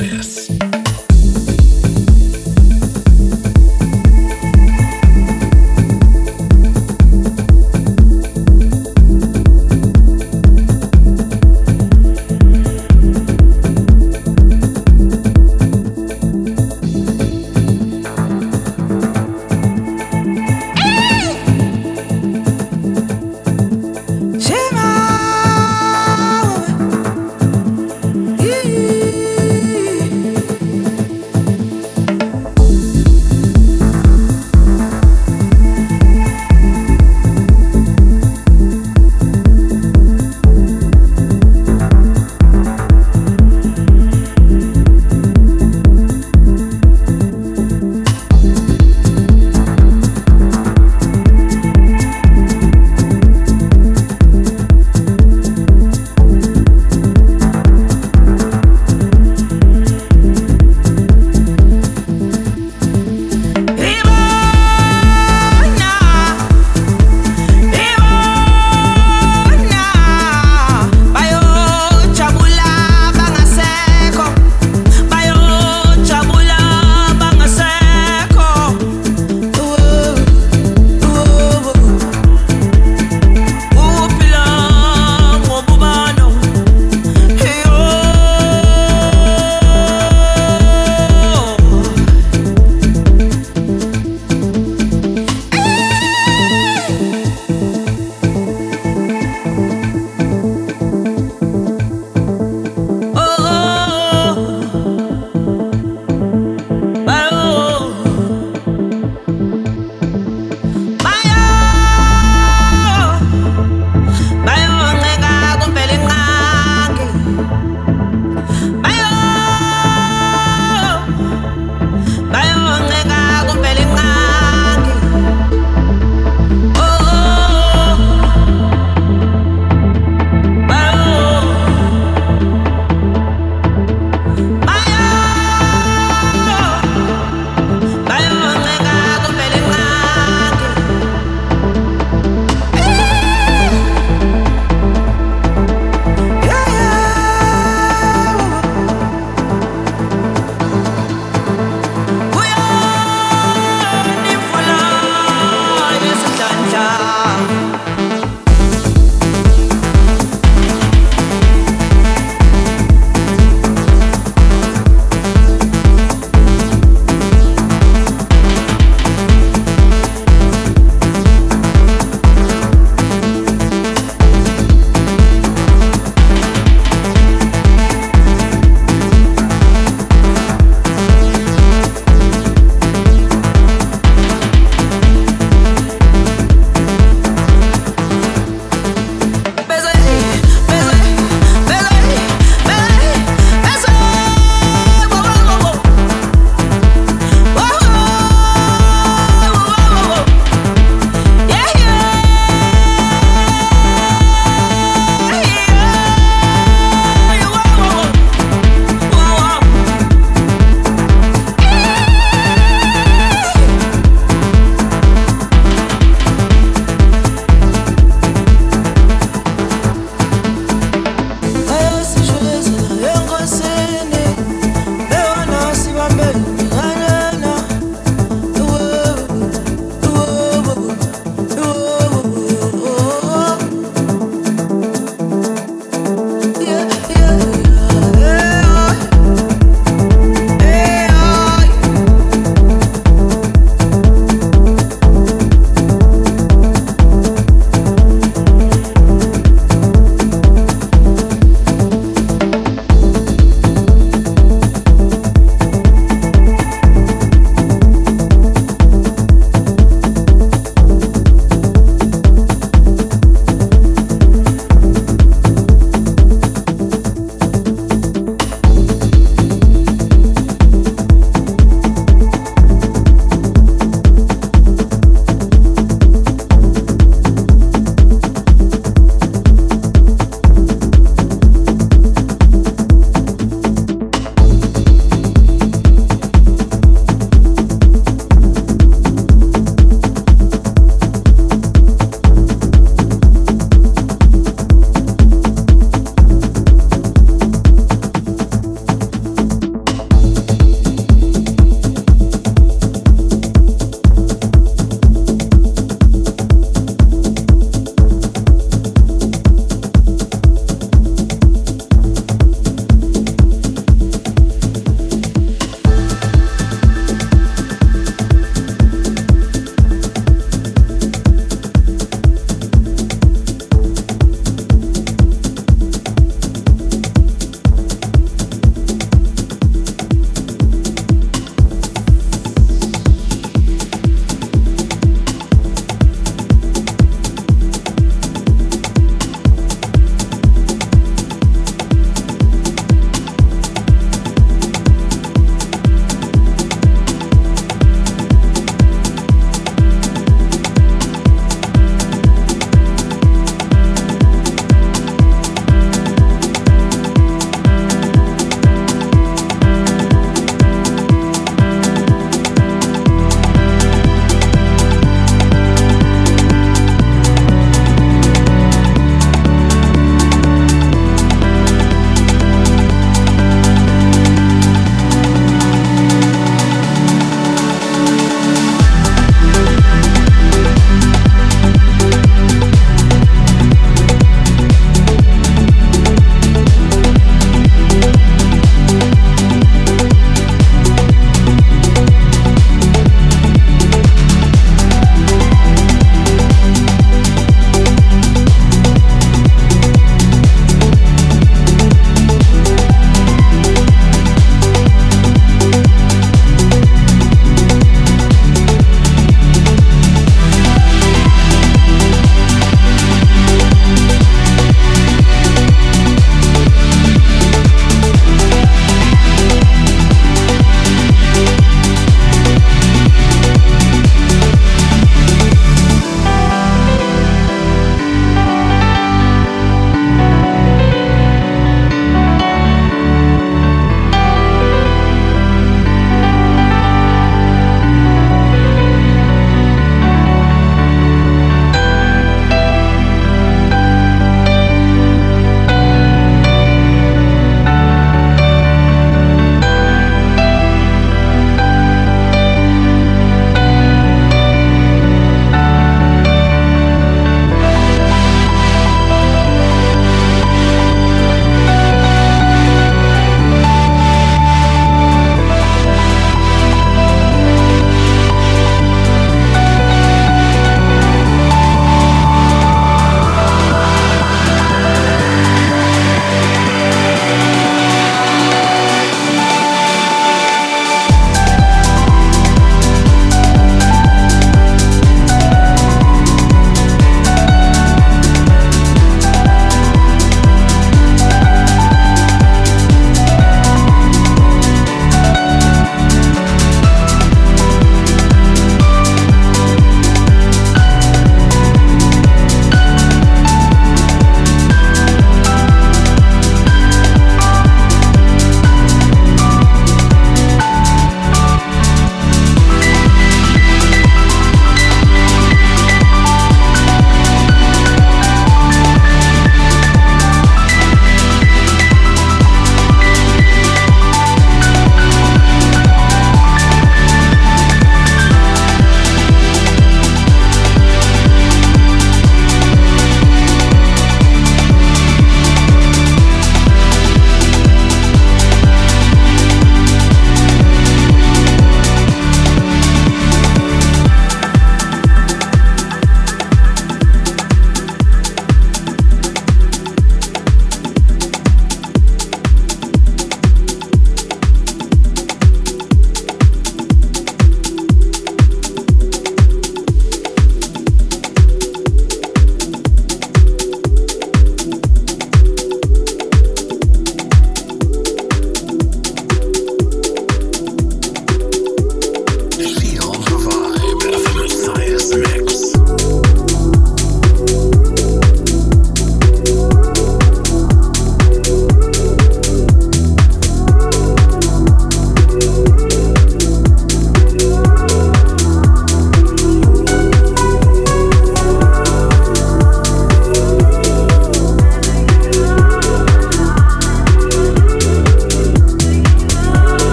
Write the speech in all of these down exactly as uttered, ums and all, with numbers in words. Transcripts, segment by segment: Yes.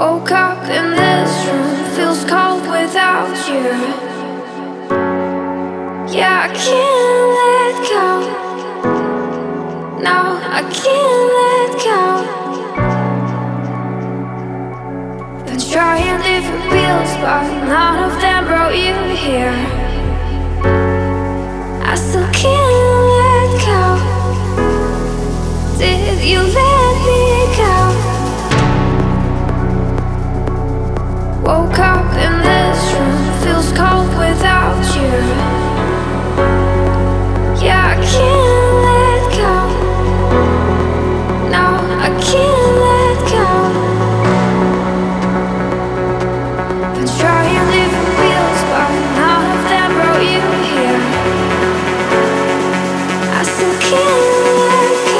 Woke up in this room, feels cold without you. Yeah, I can't let go. No, I can't let go. Been trying different pills, but none of them brought you here. I still can't let go. Did you let me go? Woke up in this room, feels cold without you. Yeah, I can't let go. No, I can't let go. Been trying different pills, but none of them brought you here. I still can't let go.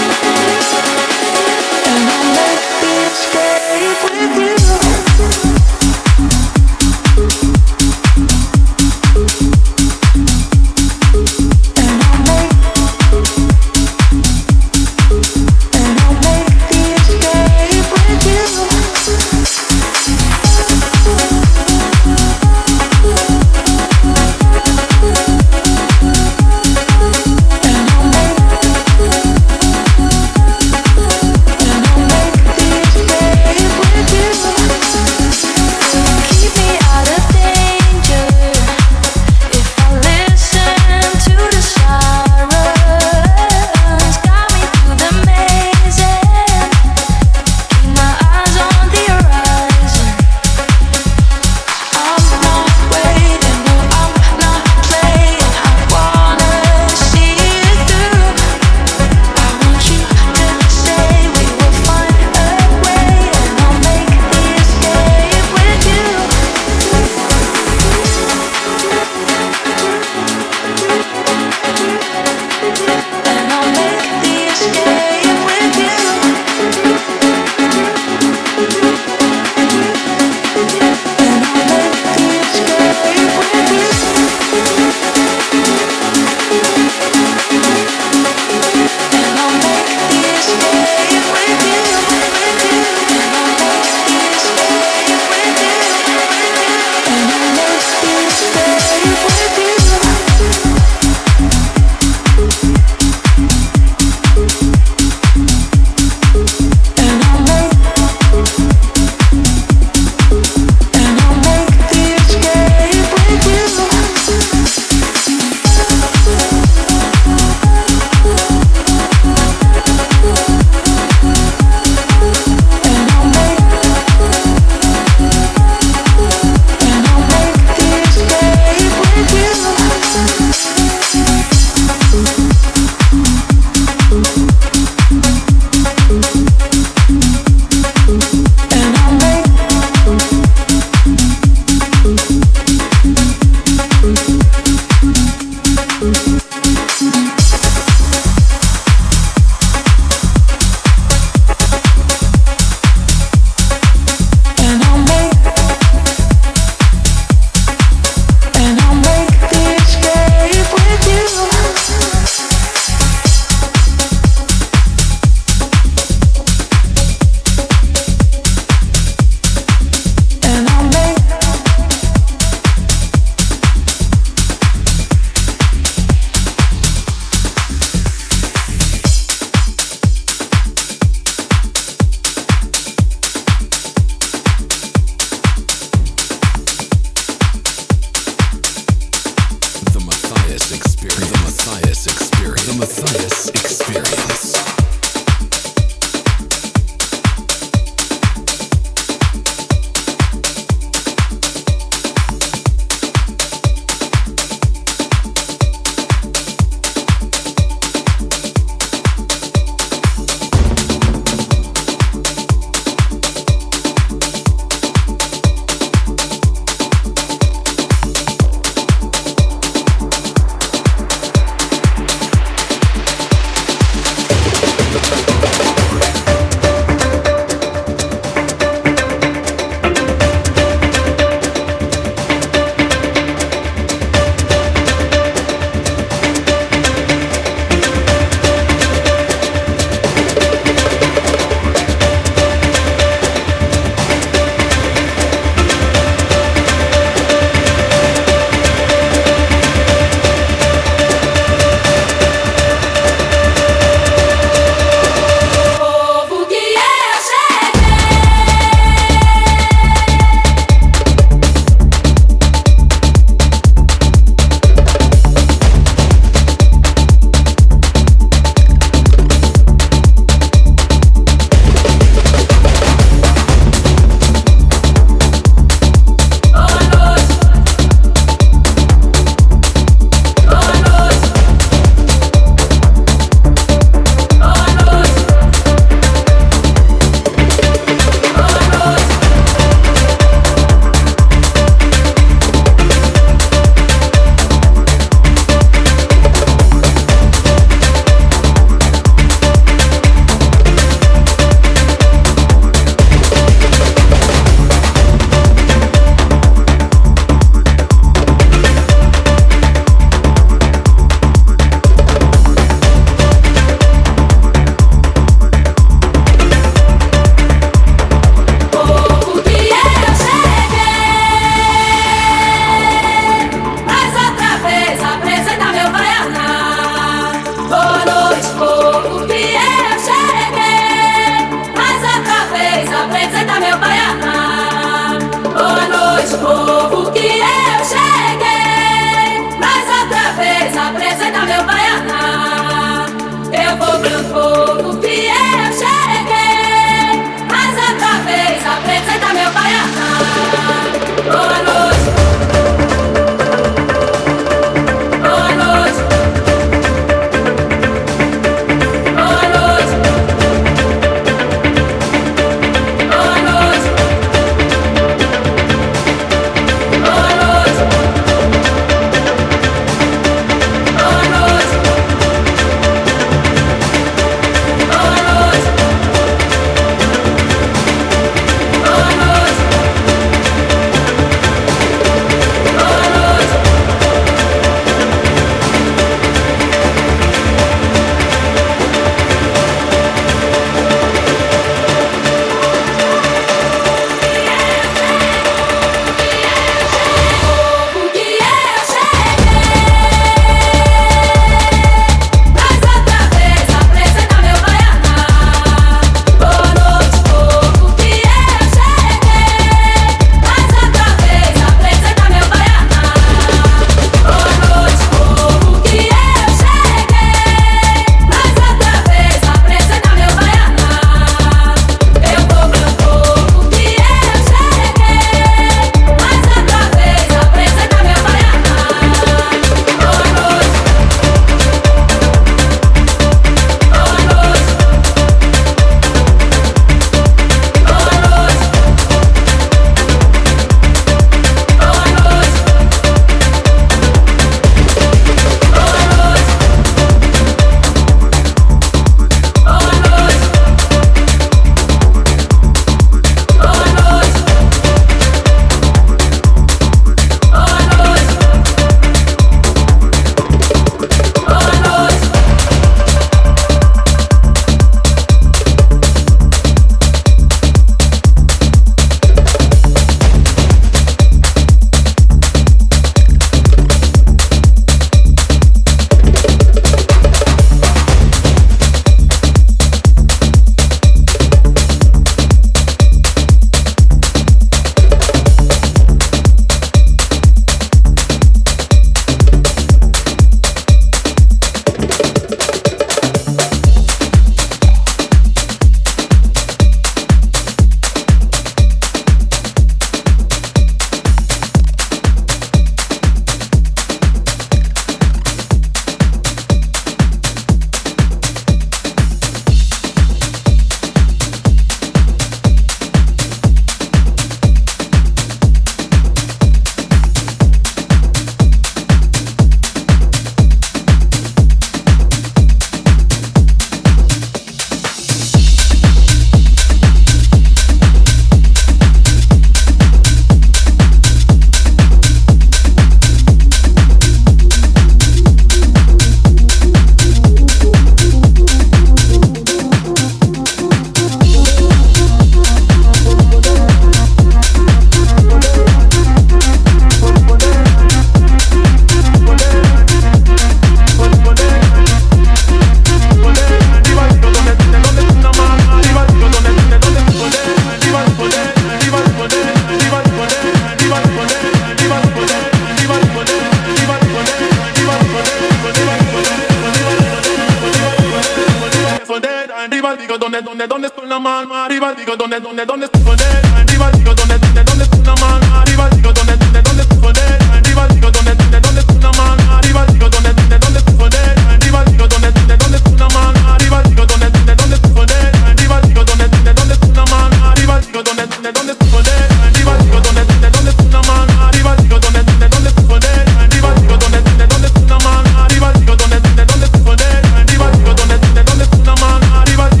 digo donde, donde, donde está la mano arriba, digo donde, donde, donde está el poder, arriba, digo donde, donde, donde está la mano arriba, digo donde, donde, donde está el poder, arriba, digo donde, donde, donde está la mano arriba, digo donde, donde, donde está el poder, arriba, digo donde, donde, donde está la mano arriba, digo donde, donde, donde está el poder, arriba, digo donde, donde, donde está la mano arriba, digo donde, donde, donde está el poder, arriba, digo donde, donde, donde está la mano arriba, digo donde, donde, donde está el poder, arriba, digo donde, donde, donde está la mano arriba, digo donde, donde, donde está el poder, arriba, digo donde, donde, donde está la mano arriba, digo donde, donde, donde está el poder, arriba, digo donde, donde, donde está la mano arriba, digo donde, donde, donde está el poder,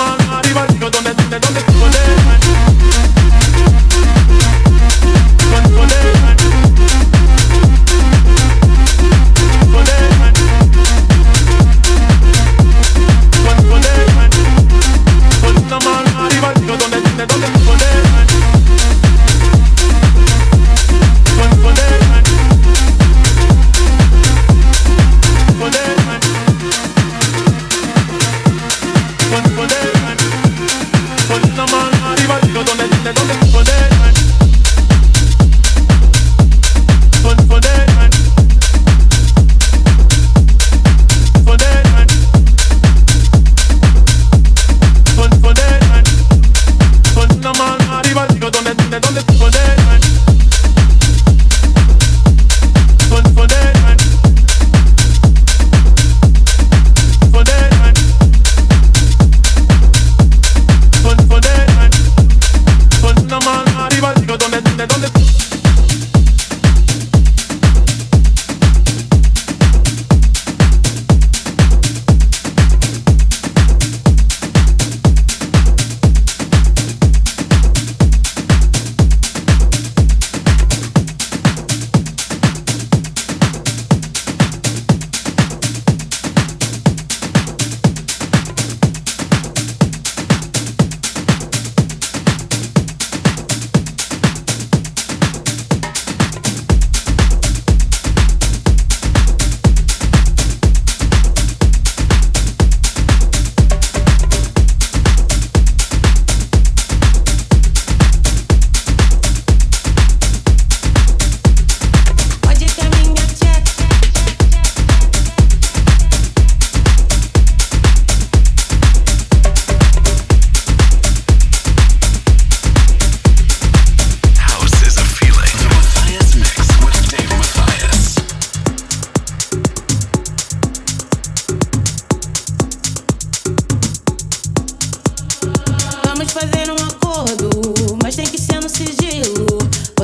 I'm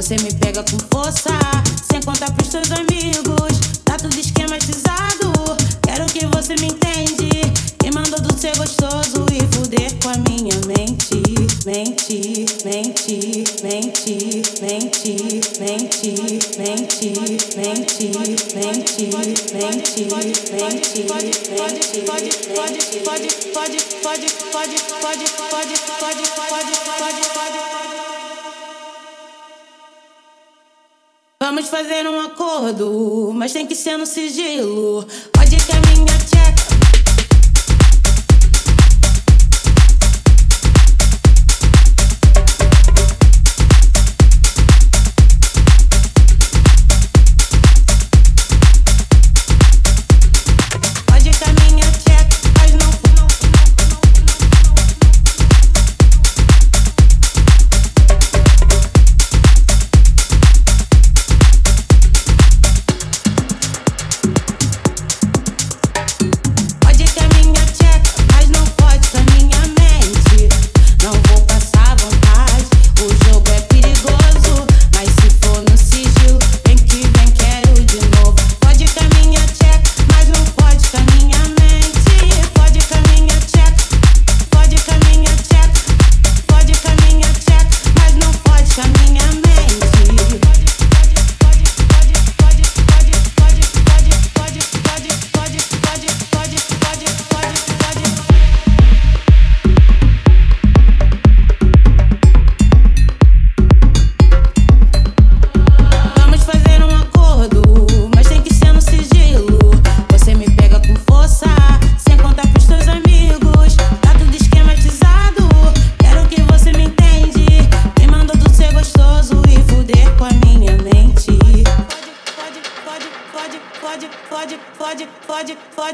Você me pega com força, sem contar pros seus amigos. Tá tudo esquematizado, quero que você me entende. Quem mandou do ser gostoso e fuder com a minha mente. Mente, mente, mente, mente, mente, mente, mente, mente, mente, mente, mente, pode, pode, pode, pode, pode, pode, pode, pode, pode, pode, pode, pode. Vamos fazer um acordo, mas tem que ser no sigilo. Pode ter minha tcheca.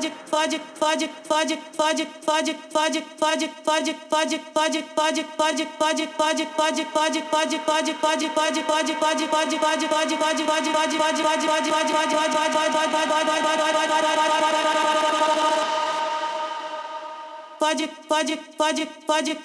Pode, pode, pode, pode, pode, pode, pode, pode, pode, pode, pode, pode, pode, pode, pode, pode, pode, pode, pode, pode, pode, pode, pode, pode, pode, pode, pode, pode, pode, pode, pode, pode, pode, pode, pode, pode.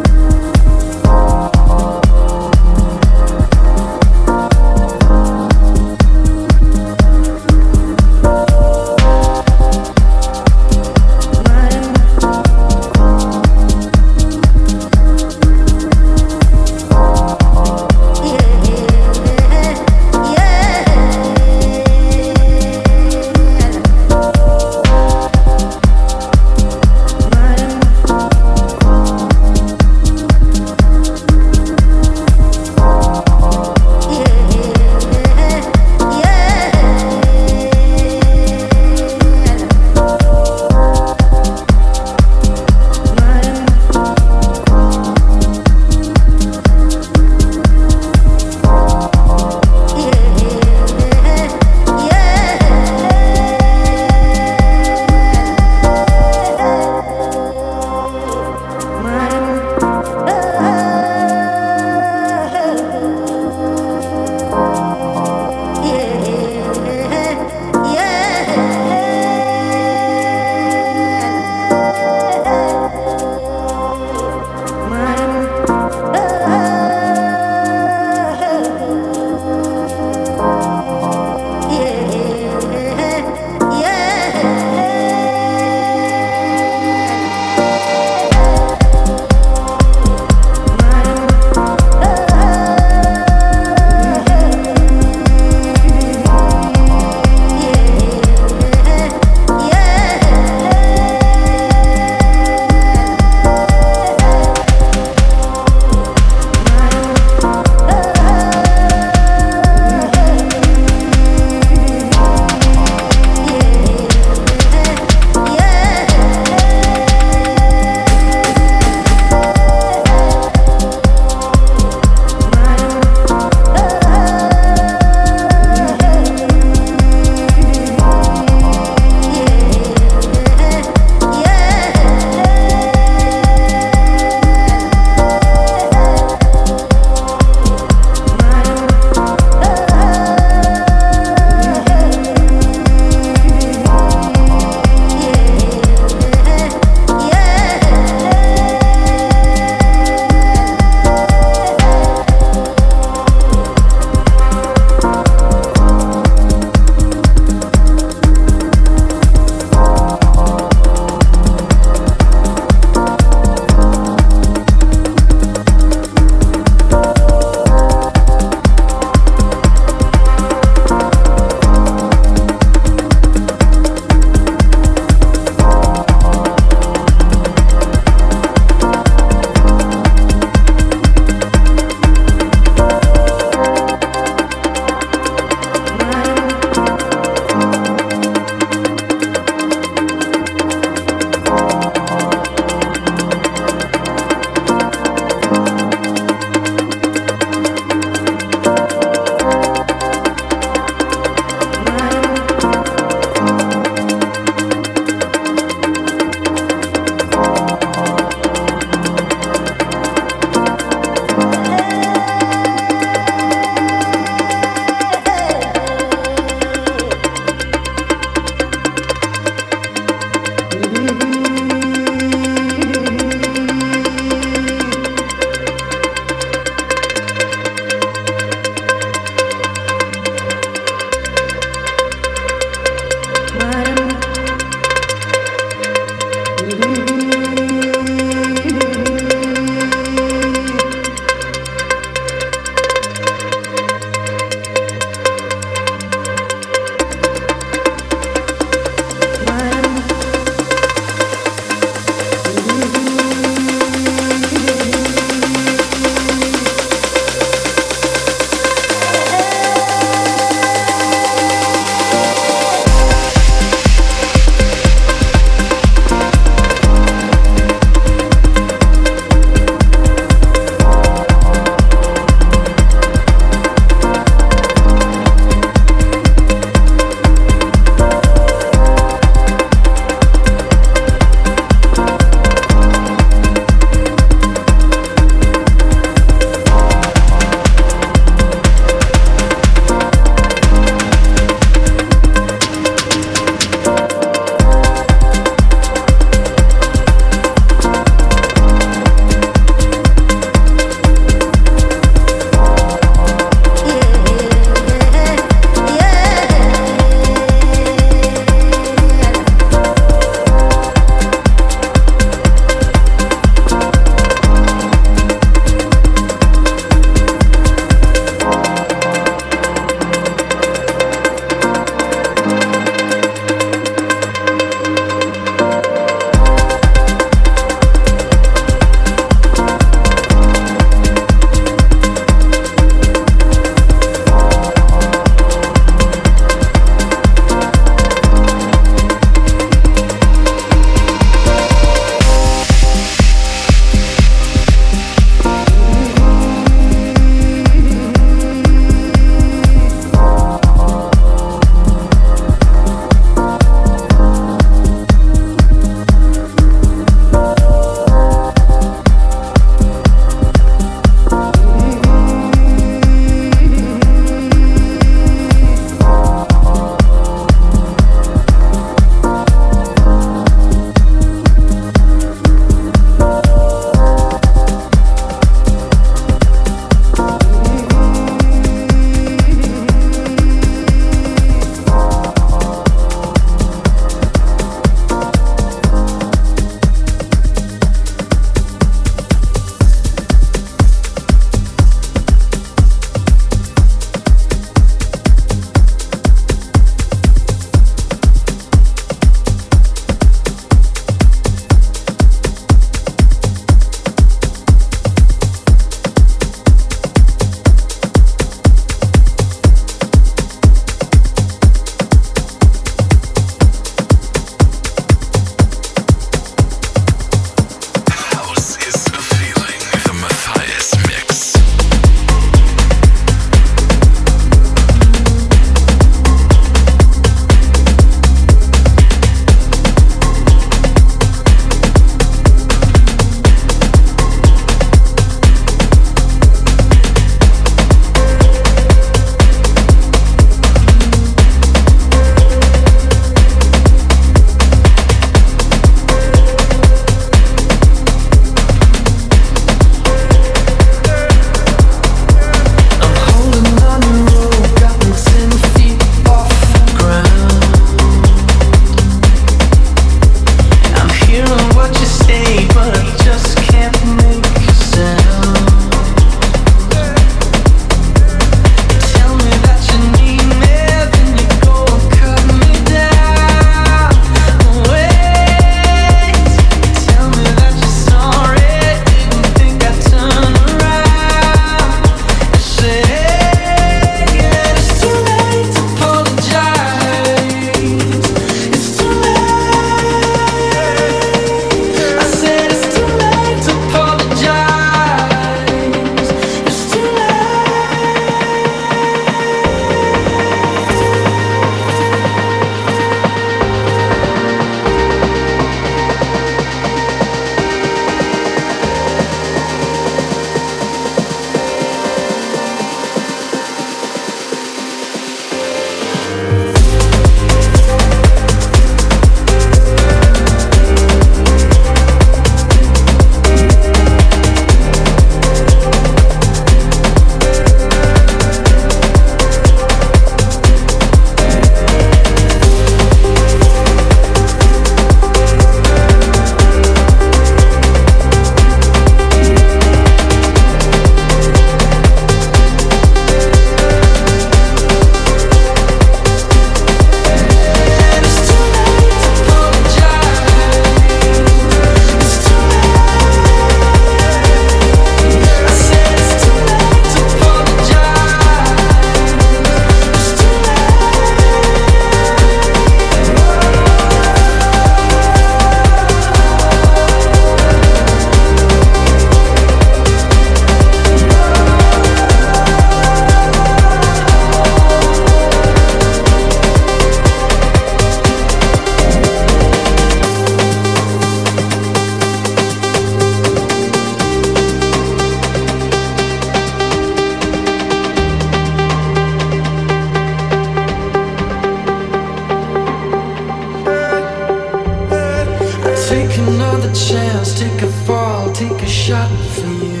Take another chance, take a fall, take a shot for you.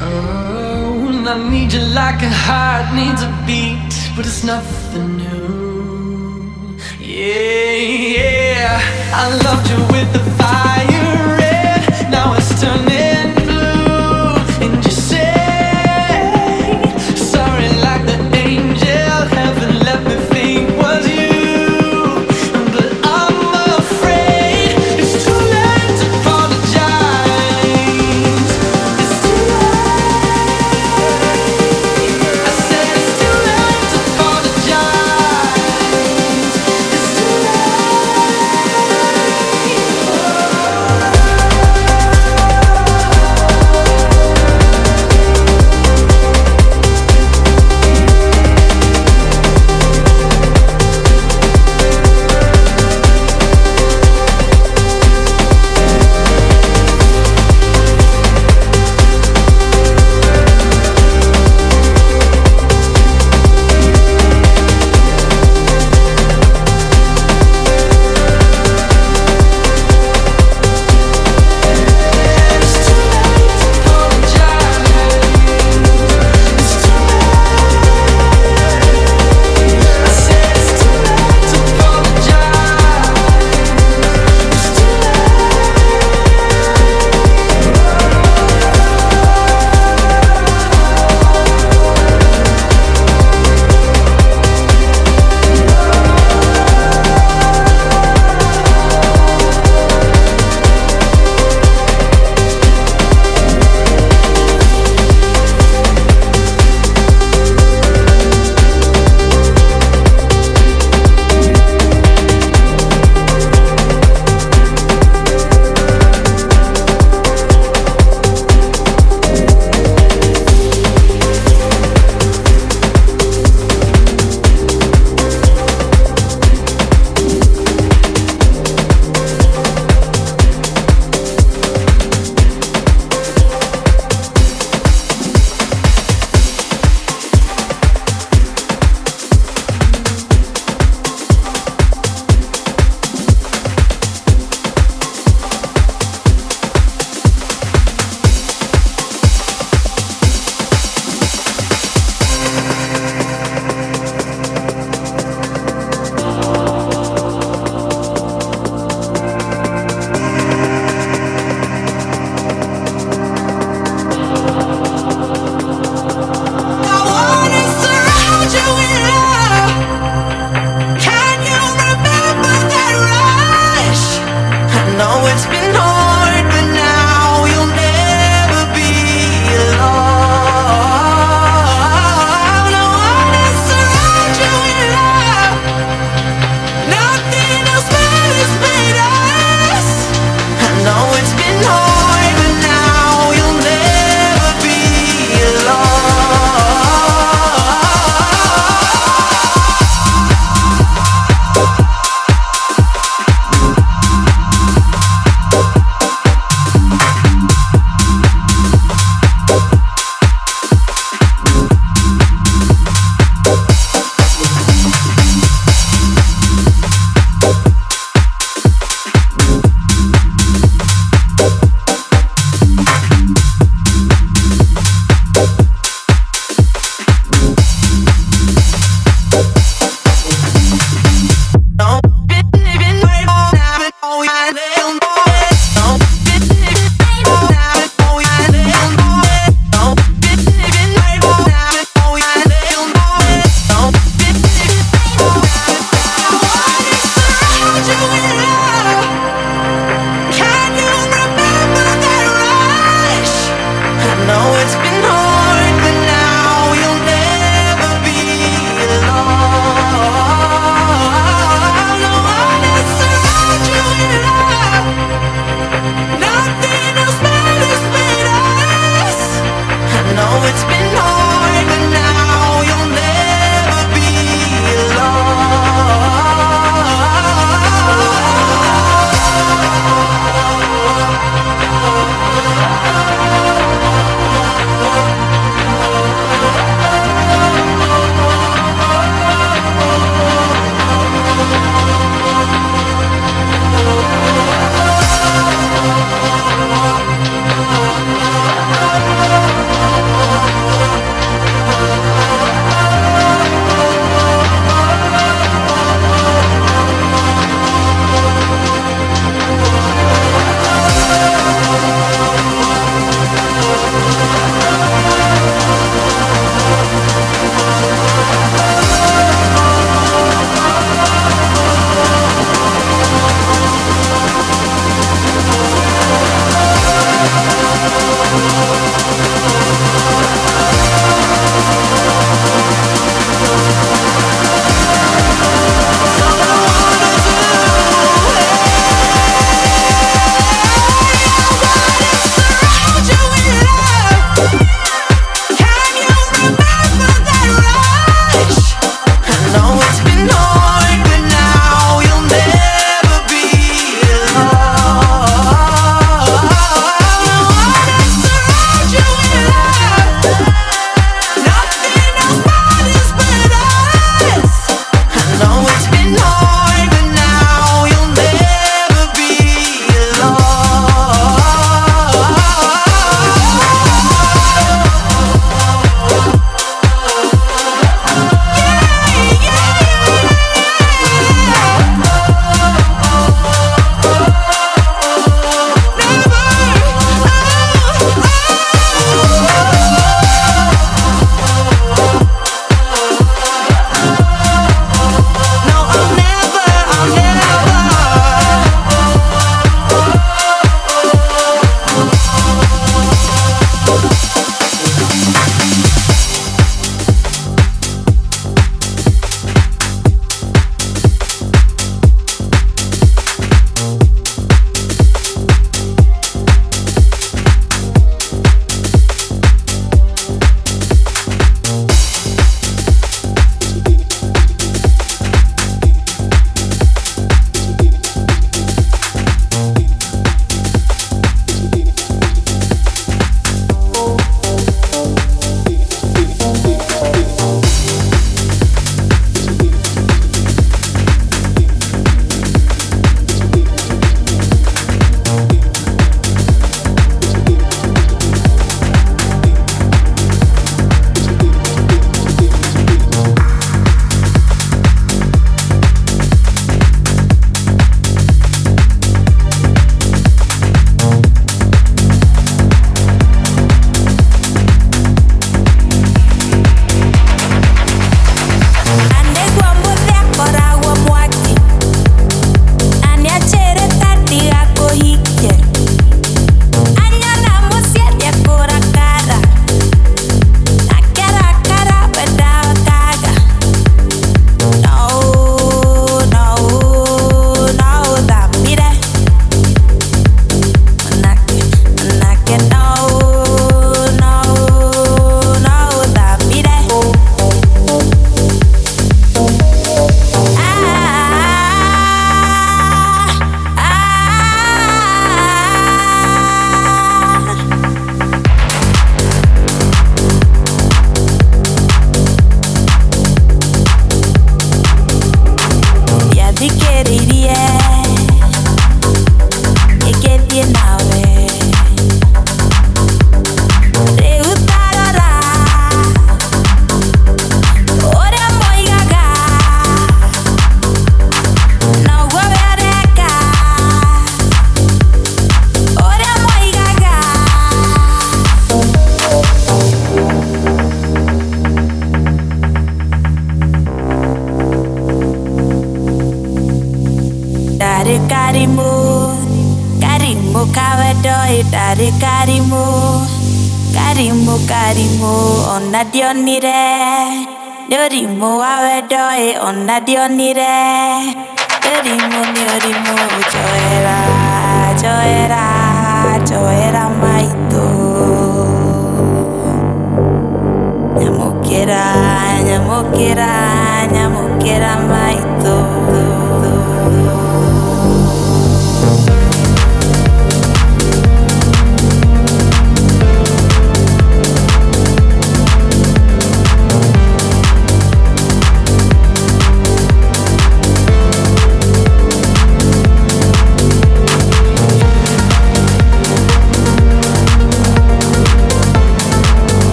Oh, and I need you like a heart needs a beat, but it's nothing new. Yeah, yeah, I loved you with the fire red, now it's turning. Oh,